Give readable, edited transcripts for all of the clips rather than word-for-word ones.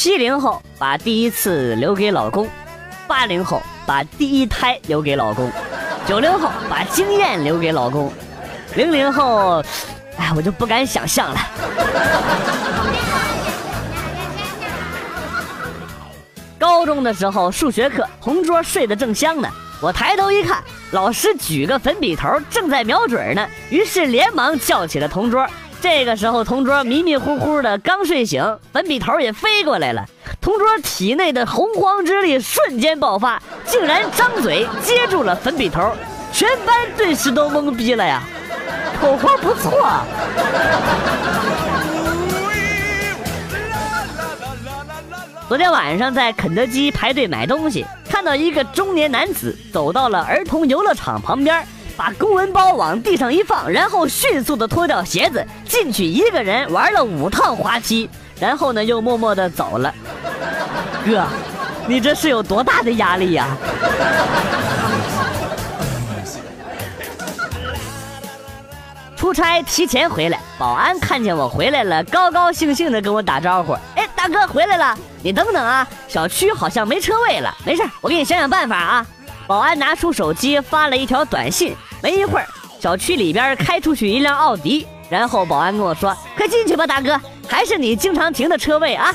70后把第一次留给老公，80后把第一胎留给老公，90后把经验留给老公，00后，哎，我就不敢想象了。高中的时候数学课，同桌睡得正香呢，我抬头一看，老师举个粉笔头正在瞄准呢，于是连忙叫起了同桌。这个时候同桌迷迷糊糊的刚睡醒，粉笔头也飞过来了，同桌体内的洪荒之力瞬间爆发，竟然张嘴接住了粉笔头，全班顿时都懵逼了呀，口活不错。昨天晚上在肯德基排队买东西，看到一个中年男子走到了儿童游乐场旁边，把公文包往地上一放，然后迅速的脱掉鞋子进去，一个人玩了5趟滑梯，然后呢又默默的走了。哥，你这是有多大的压力呀？出差提前回来，保安看见我回来了，高高兴兴的跟我打招呼，大哥回来了，你等等啊，小区好像没车位了，没事，我给你想想办法啊。保安拿出手机发了一条短信，没一会儿小区里边开出去一辆奥迪，然后保安跟我说，快进去吧大哥，还是你经常停的车位啊。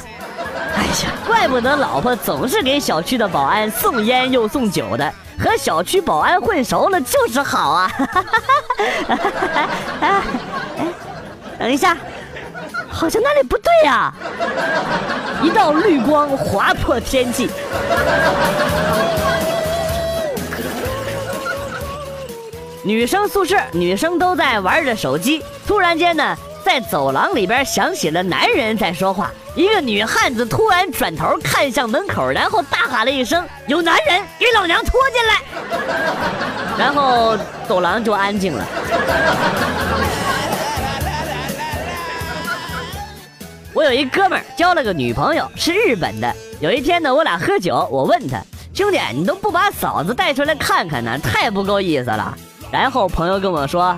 哎呀，怪不得老婆总是给小区的保安送烟又送酒的，和小区保安混熟了就是好啊。等一下，好像那里不对呀！一道绿光划破天际。女生宿舍，女生都在玩着手机。突然间呢，在走廊里边响起了男人在说话。一个女汉子突然转头看向门口，然后大喊了一声：“有男人，给老娘拖进来！”然后走廊就安静了。我有一哥们儿交了个女朋友，是日本的。有一天呢，我俩喝酒，我问他，兄弟，你都不把嫂子带出来看看呢，太不够意思了。然后朋友跟我说，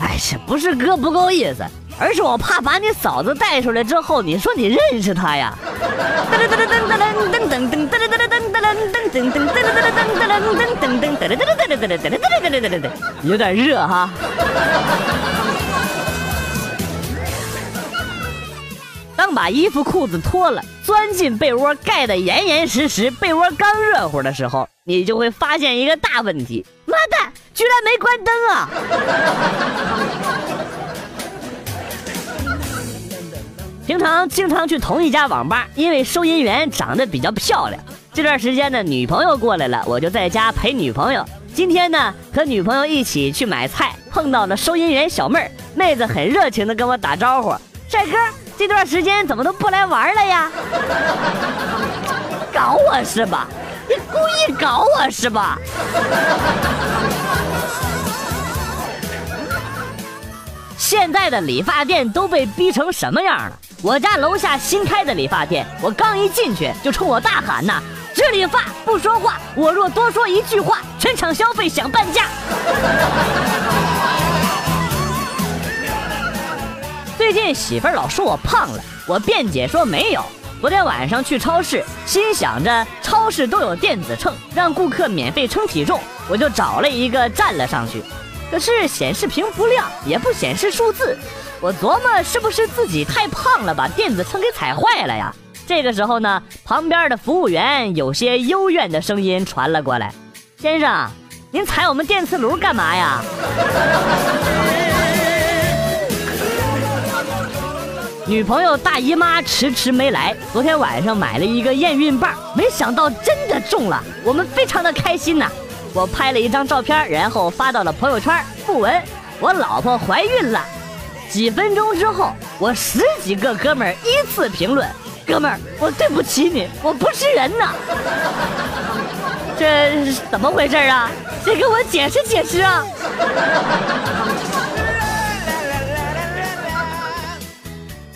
哎，不是哥不够意思，而是我怕把你嫂子带出来之后，你说你认识她呀。有点热哈。刚把衣服裤子脱了，钻进被窝盖得严严实实，被窝刚热乎的时候，你就会发现一个大问题，妈蛋，居然没关灯啊。平常经常去同一家网吧，因为收银员长得比较漂亮。这段时间呢，女朋友过来了，我就在家陪女朋友。今天呢，和女朋友一起去买菜，碰到了收银员小妹儿，妹子很热情的跟我打招呼，帅哥，这段时间怎么都不来玩了呀？搞我是吧？你故意搞我是吧？现在的理发店都被逼成什么样了？我家楼下新开的理发店，我刚一进去就冲我大喊呐，只理发不说话，我若多说一句话，全场消费享半价。最近媳妇儿老说我胖了，我辩解说没有。昨天晚上去超市，心想着超市都有电子秤，让顾客免费称体重，我就找了一个站了上去。可是显示屏不亮，也不显示数字，我琢磨是不是自己太胖了，把电子秤给踩坏了呀？这个时候呢，旁边的服务员有些幽怨的声音传了过来：“先生，您踩我们电磁炉干嘛呀？”女朋友大姨妈迟迟没来，昨天晚上买了一个验孕棒，没想到真的中了，我们非常的开心呐。我拍了一张照片，然后发到了朋友圈，附文：我老婆怀孕了。几分钟之后，我10几个哥们儿依次评论：哥们儿，我对不起你，我不是人呐。这是怎么回事啊？谁给我解释解释啊？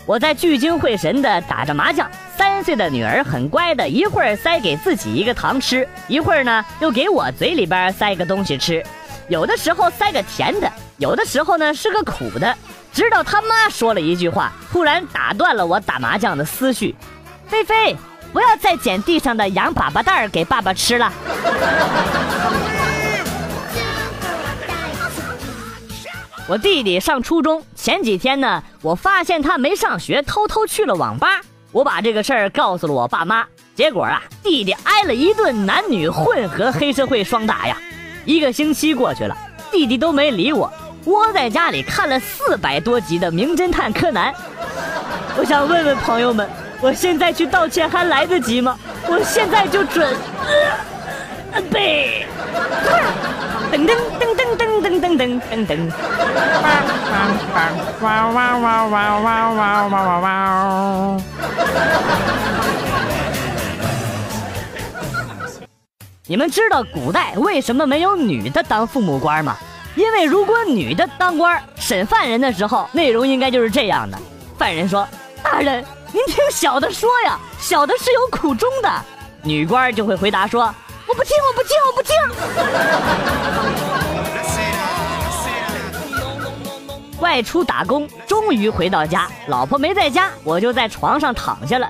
我在聚精会神地打着麻将，3岁的女儿很乖的，一会儿塞给自己一个糖吃，一会儿呢又给我嘴里边塞个东西吃，有的时候塞个甜的，有的时候呢是个苦的。直到他妈说了一句话，突然打断了我打麻将的思绪，菲菲，不要再捡地上的羊粑粑蛋儿给爸爸吃了。我弟弟上初中，前几天呢，我发现他没上学，偷偷去了网吧。我把这个事儿告诉了我爸妈，结果啊，弟弟挨了一顿男女混合黑社会双打呀。一个星期过去了，弟弟都没理我，窝在家里看了400多集的《名侦探柯南》。我想问问朋友们，我现在去道歉还来得及吗？我现在就准备。噔噔噔噔噔噔噔噔噔噔，哇哇哇哇哇哇哇哇！你们知道古代为什么没有女的当父母官吗？因为如果女的当官审犯人的时候，内容应该就是这样的：犯人说：“大人，您听小的说呀，小的是有苦衷的。”女官就会回答说：“我不听，我不听，我不听。”外出打工，终于回到家，老婆没在家，我就在床上躺下了。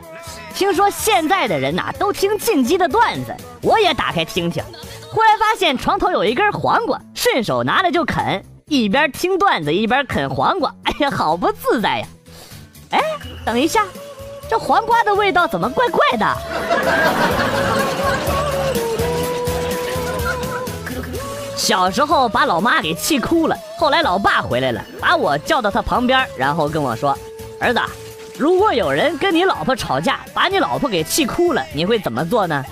听说现在的人呐，都听进击的段子，我也打开听听。忽然发现床头有一根黄瓜，顺手拿了就啃，一边听段子一边啃黄瓜，哎呀，好不自在呀！哎，等一下，这黄瓜的味道怎么怪怪的？小时候把老妈给气哭了，后来老爸回来了，把我叫到他旁边，然后跟我说：“儿子，如果有人跟你老婆吵架，把你老婆给气哭了，你会怎么做呢？”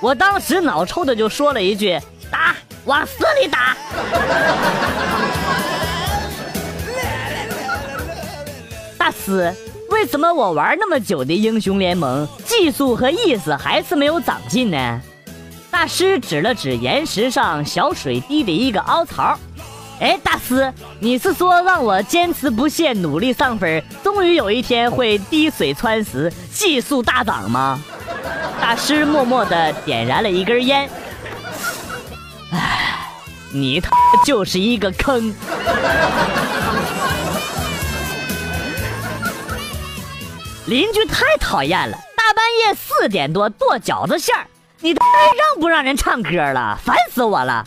我当时脑抽的就说了一句：“打，往死里打。”大师，为什么我玩那么久的英雄联盟，技术和意思还是没有长进呢？大师指了指岩石上小水滴的一个凹槽。哎，大师，你是说让我坚持不懈努力上分，终于有一天会滴水穿石，技术大涨吗？大师默默地点燃了一根烟。哎，你他妈就是一个坑。邻居太讨厌了，大半夜4点多剁饺子馅儿。你他妈让不让人唱歌了？烦死我了！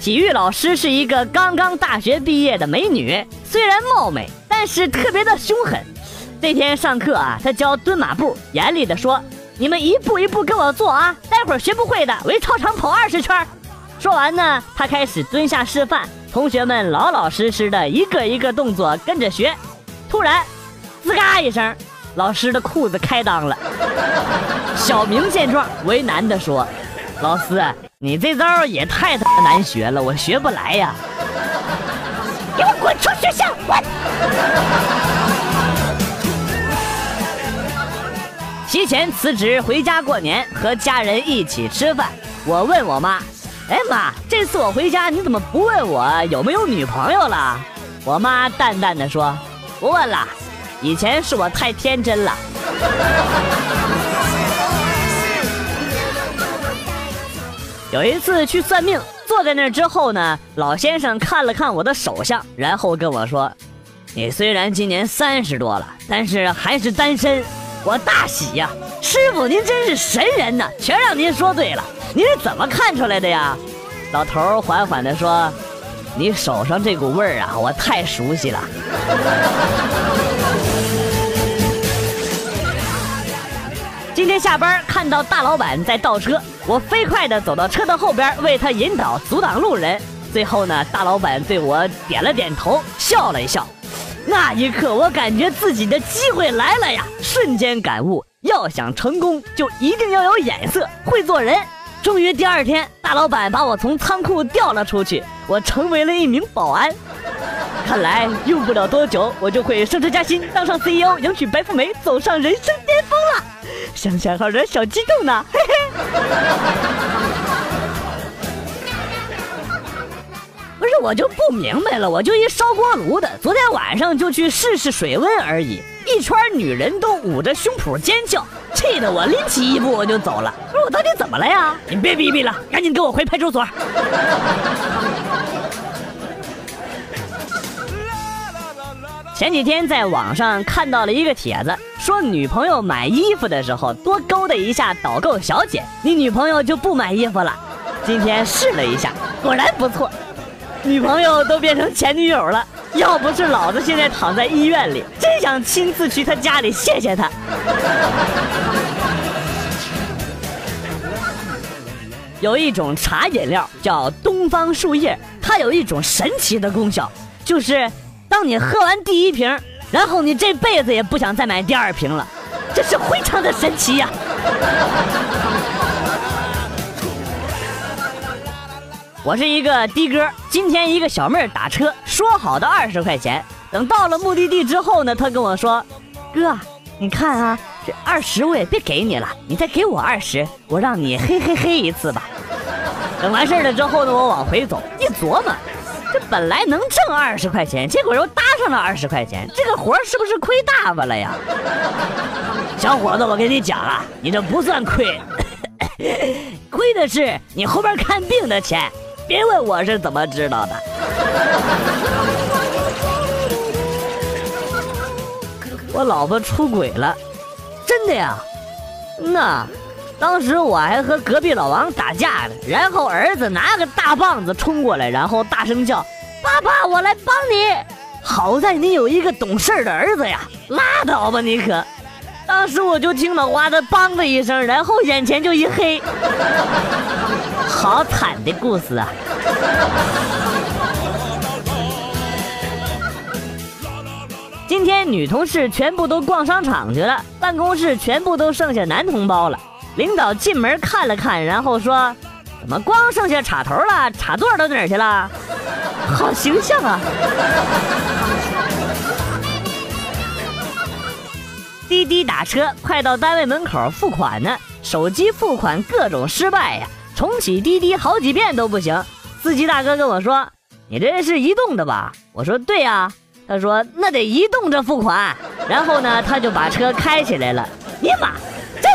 体育老师是一个刚刚大学毕业的美女，虽然貌美，但是特别的凶狠。那天上课啊，她教蹲马步，严厉的说：“你们一步一步跟我做啊，待会儿学不会的，围操场跑20圈。”说完呢，她开始蹲下示范，同学们老老实实的一个一个动作跟着学。突然，吱嘎一声，老师的裤子开裆了。小明见状为难地说：“老师，你这招也太难学了，我学不来呀！”给我滚出学校！滚！提前辞职回家过年，和家人一起吃饭。我问我妈：“哎妈，这次我回家你怎么不问我有没有女朋友了？”我妈淡淡地说：“不问了。以前是我太天真了。”有一次去算命，坐在那儿之后呢，老先生看了看我的手相，然后跟我说：“你虽然今年30多了，但是还是单身。”我大喜呀！师傅您真是神人呐，全让您说对了。您是怎么看出来的呀？老头缓缓地说：“你手上这股味儿啊，我太熟悉了。”今天下班看到大老板在倒车，我飞快地走到车的后边为他引导，阻挡路人。最后呢，大老板对我点了点头，笑了一笑。那一刻我感觉自己的机会来了呀，瞬间感悟，要想成功就一定要有眼色，会做人。终于第2天，大老板把我从仓库调了出去，我成为了一名保安。看来用不了多久我就会升职加薪，当上 CEO， 迎娶白富美，走上人生巅峰了。想想好人小激动呢，嘿嘿。不是，我就不明白了，我就一烧锅炉的，昨天晚上就去试试水温而已，一圈女人都捂着胸脯尖叫，气得我拎起一步我就走了。不是，我到底怎么了呀？你别逼逼了，赶紧给我回派出所。前几天在网上看到了一个帖子，说女朋友买衣服的时候多勾搭一下导购小姐，你女朋友就不买衣服了。今天试了一下，果然不错，女朋友都变成前女友了，要不是老子现在躺在医院里，真想亲自去她家里谢谢她。有一种茶饮料叫东方树叶，它有一种神奇的功效，就是当你喝完第一瓶，然后你这辈子也不想再买第二瓶了，这是非常的神奇呀。我是一个的哥，今天一个小妹打车，说好的20块钱，等到了目的地之后呢，她跟我说，哥你看啊，这20我也别给你了，你再给我20，我让你嘿嘿嘿一次吧。等完事儿了之后呢，我往回走一琢磨，这本来能挣20块钱，结果又搭上了20块钱，这个活是不是亏大发了呀？小伙子，我跟你讲啊，你这不算亏，亏的是你后边看病的钱，别问我是怎么知道的。我老婆出轨了，真的呀？那当时我还和隔壁老王打架呢，然后儿子拿个大棒子冲过来，然后大声叫，爸爸我来帮你，好在你有一个懂事的儿子呀，拉倒吧你可。当时我就听到哇的梆的一声，然后眼前就一黑。好惨的故事啊。今天女同事全部都逛商场去了，办公室全部都剩下男同胞了。领导进门看了看，然后说，怎么光剩下插头了，插座到哪儿去了？好形象啊。滴滴打车快到单位门口付款呢，手机付款各种失败呀，重启滴滴好几遍都不行。司机大哥跟我说，你这是移动的吧？我说对呀。他说那得移动着付款，然后呢他就把车开起来了。尼玛，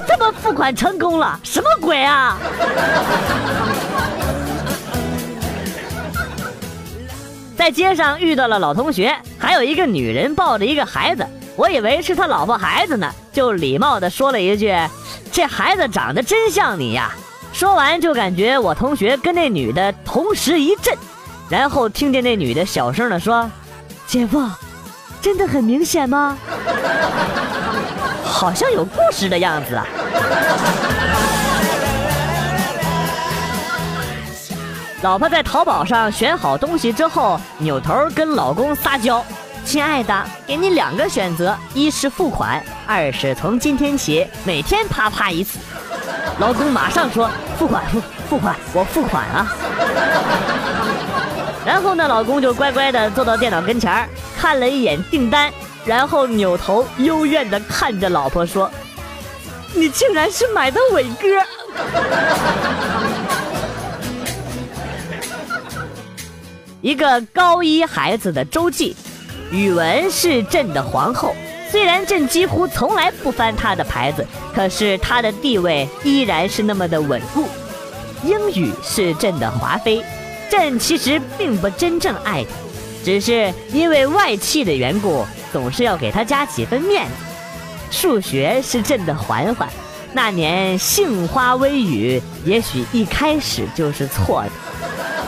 这么付款成功了，什么鬼啊？在街上遇到了老同学，还有一个女人抱着一个孩子，我以为是他老婆孩子呢，就礼貌的说了一句，这孩子长得真像你呀。说完就感觉我同学跟那女的同时一震，然后听见那女的小声的说，姐夫真的很明显吗？好像有故事的样子啊。老婆在淘宝上选好东西之后，扭头跟老公撒娇，亲爱的，给你2个选择，一是付款，二是从今天起每天啪啪一次。老公马上说，付款，我付款啊。然后呢，老公就乖乖的坐到电脑跟前，看了一眼订单，然后扭头幽怨地看着老婆说，你竟然是买的伟哥。一个高一孩子的周记，语文是朕的皇后，虽然朕几乎从来不翻她的牌子，可是她的地位依然是那么的稳固。英语是朕的华妃，朕其实并不真正爱她，只是因为外戚的缘故，总是要给他加几分面子。数学是朕的嬛嬛，那年杏花微雨，也许一开始就是错的。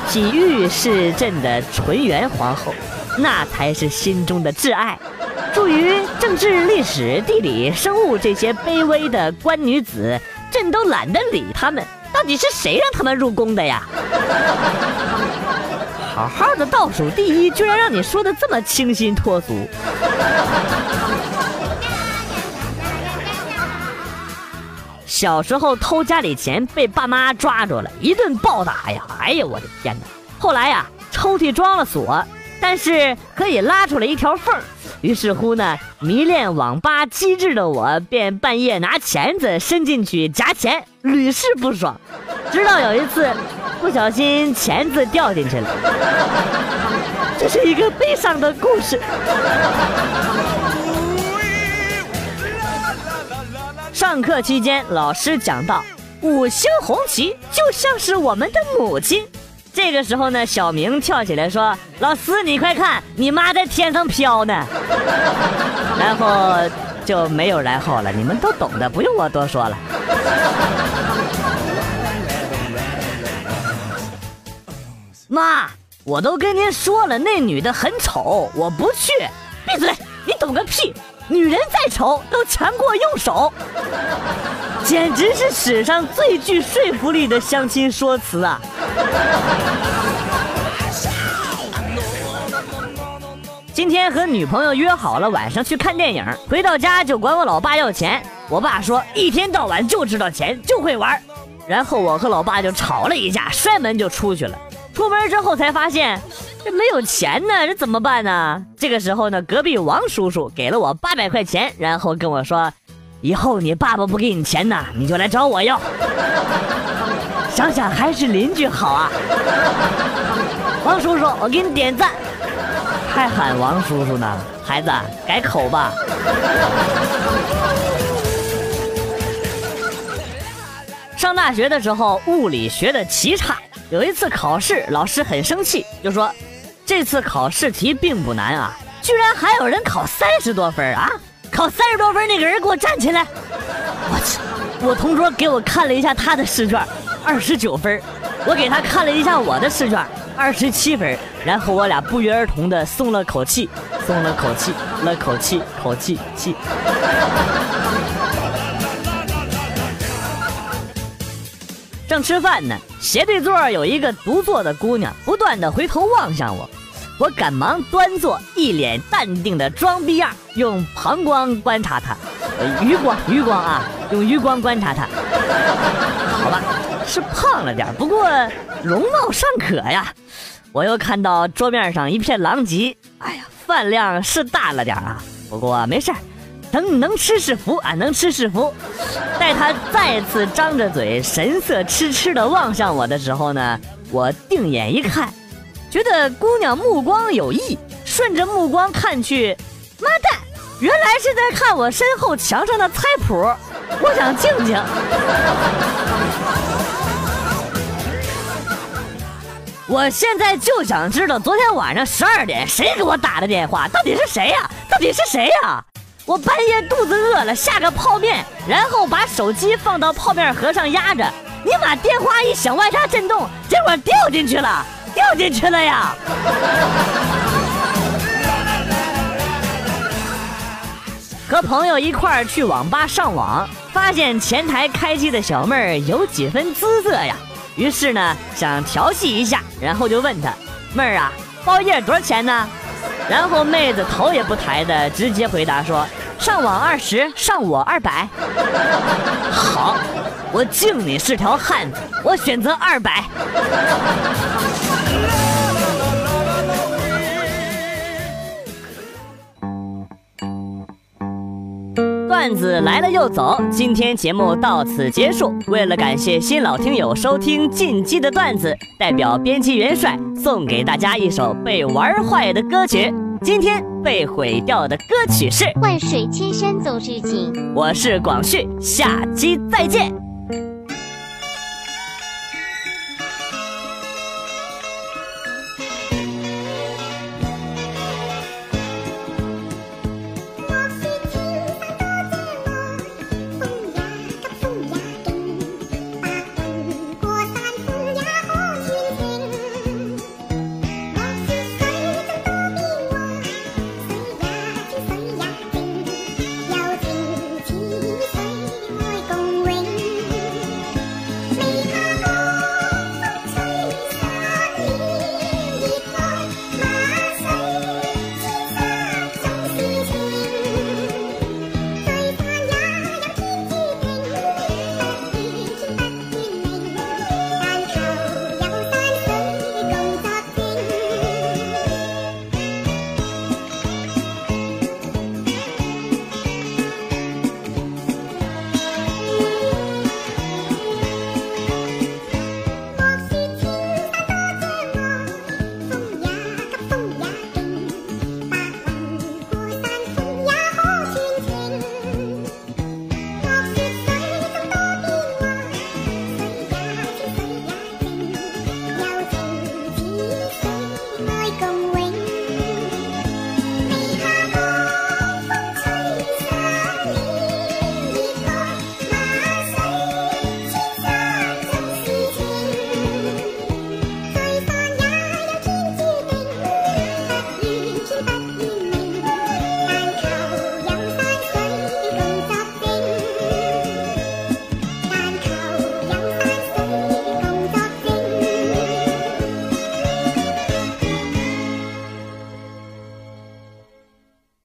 体育是朕的纯元皇后，那才是心中的挚爱。至于政治、历史、地理、生物这些卑微的官女子，朕都懒得理他们。到底是谁让他们入宫的呀？好好的倒数第一，居然让你说的这么清新脱俗。小时候偷家里钱被爸妈抓住了，一顿暴打呀！哎呀，我的天哪！后来呀，抽屉装了锁，但是可以拉出来一条缝，于是乎呢，迷恋网吧机智的我便半夜拿钳子伸进去夹钱，屡试不爽。直到有一次不小心钳子掉进去了，这是一个悲伤的故事。上课期间，老师讲到，5星红旗就像是我们的母亲，这个时候呢，小明跳起来说：“老师，你快看，你妈在天上飘呢。”然后就没有然后了，你们都懂的，不用我多说了。妈，我都跟您说了，那女的很丑，我不去。闭嘴，你懂个屁！女人再丑都强过右手，简直是史上最具说服力的相亲说辞啊！今天和女朋友约好了晚上去看电影，回到家就管我老爸要钱。我爸说一天到晚就知道钱，就会玩。然后我和老爸就吵了一架，摔门就出去了。出门之后才发现这没有钱呢，这怎么办呢？这个时候呢，隔壁王叔叔给了我800块钱，然后跟我说，以后你爸爸不给你钱呢，你就来找我要。想想还是邻居好啊。王叔叔，我给你点赞。还喊王叔叔呢，孩子改口吧。上大学的时候，物理学的奇差。有一次考试，老师很生气，就说这次考试题并不难啊，居然还有人考30多分啊！考30多分那个人给我站起来！我去，我同桌给我看了一下他的试卷，29分；我给他看了一下我的试卷，27分。然后我俩不约而同的松了口气，松了口气，了口气，口气气。正吃饭呢，斜对座有一个独坐的姑娘，不断的回头望向我，我赶忙端坐，一脸淡定的装逼样，用膀胱观察她，余光啊，用余光观察她。好吧，是胖了点，不过容貌尚可呀。我又看到桌面上一片狼藉，哎呀，饭量是大了点啊，不过没事儿。能吃是福啊，能吃是福。待他再次张着嘴，神色痴痴的望向我的时候呢，我定眼一看，觉得姑娘目光有异，顺着目光看去，妈蛋，原来是在看我身后墙上的菜谱，我想静静。我现在就想知道，昨天晚上12点谁给我打的电话，到底是谁呀？到底是谁呀？我半夜肚子饿了，下个泡面，然后把手机放到泡面盒上压着，你把电话一响，外加震动，结果掉进去了呀！和朋友一块儿去网吧上网，发现前台开机的小妹儿有几分姿色呀，于是呢想调戏一下，然后就问她，妹儿啊，包夜多少钱呢？然后妹子头也不抬的直接回答说，上网20，上我200。好，我敬你是条汉子，我选择200。段子来了又走，今天节目到此结束。为了感谢新老听友收听近期的段子，代表编辑元帅送给大家一首被玩坏的歌曲。今天被毁掉的歌曲是《万水千山总是情》。我是广旭，下期再见。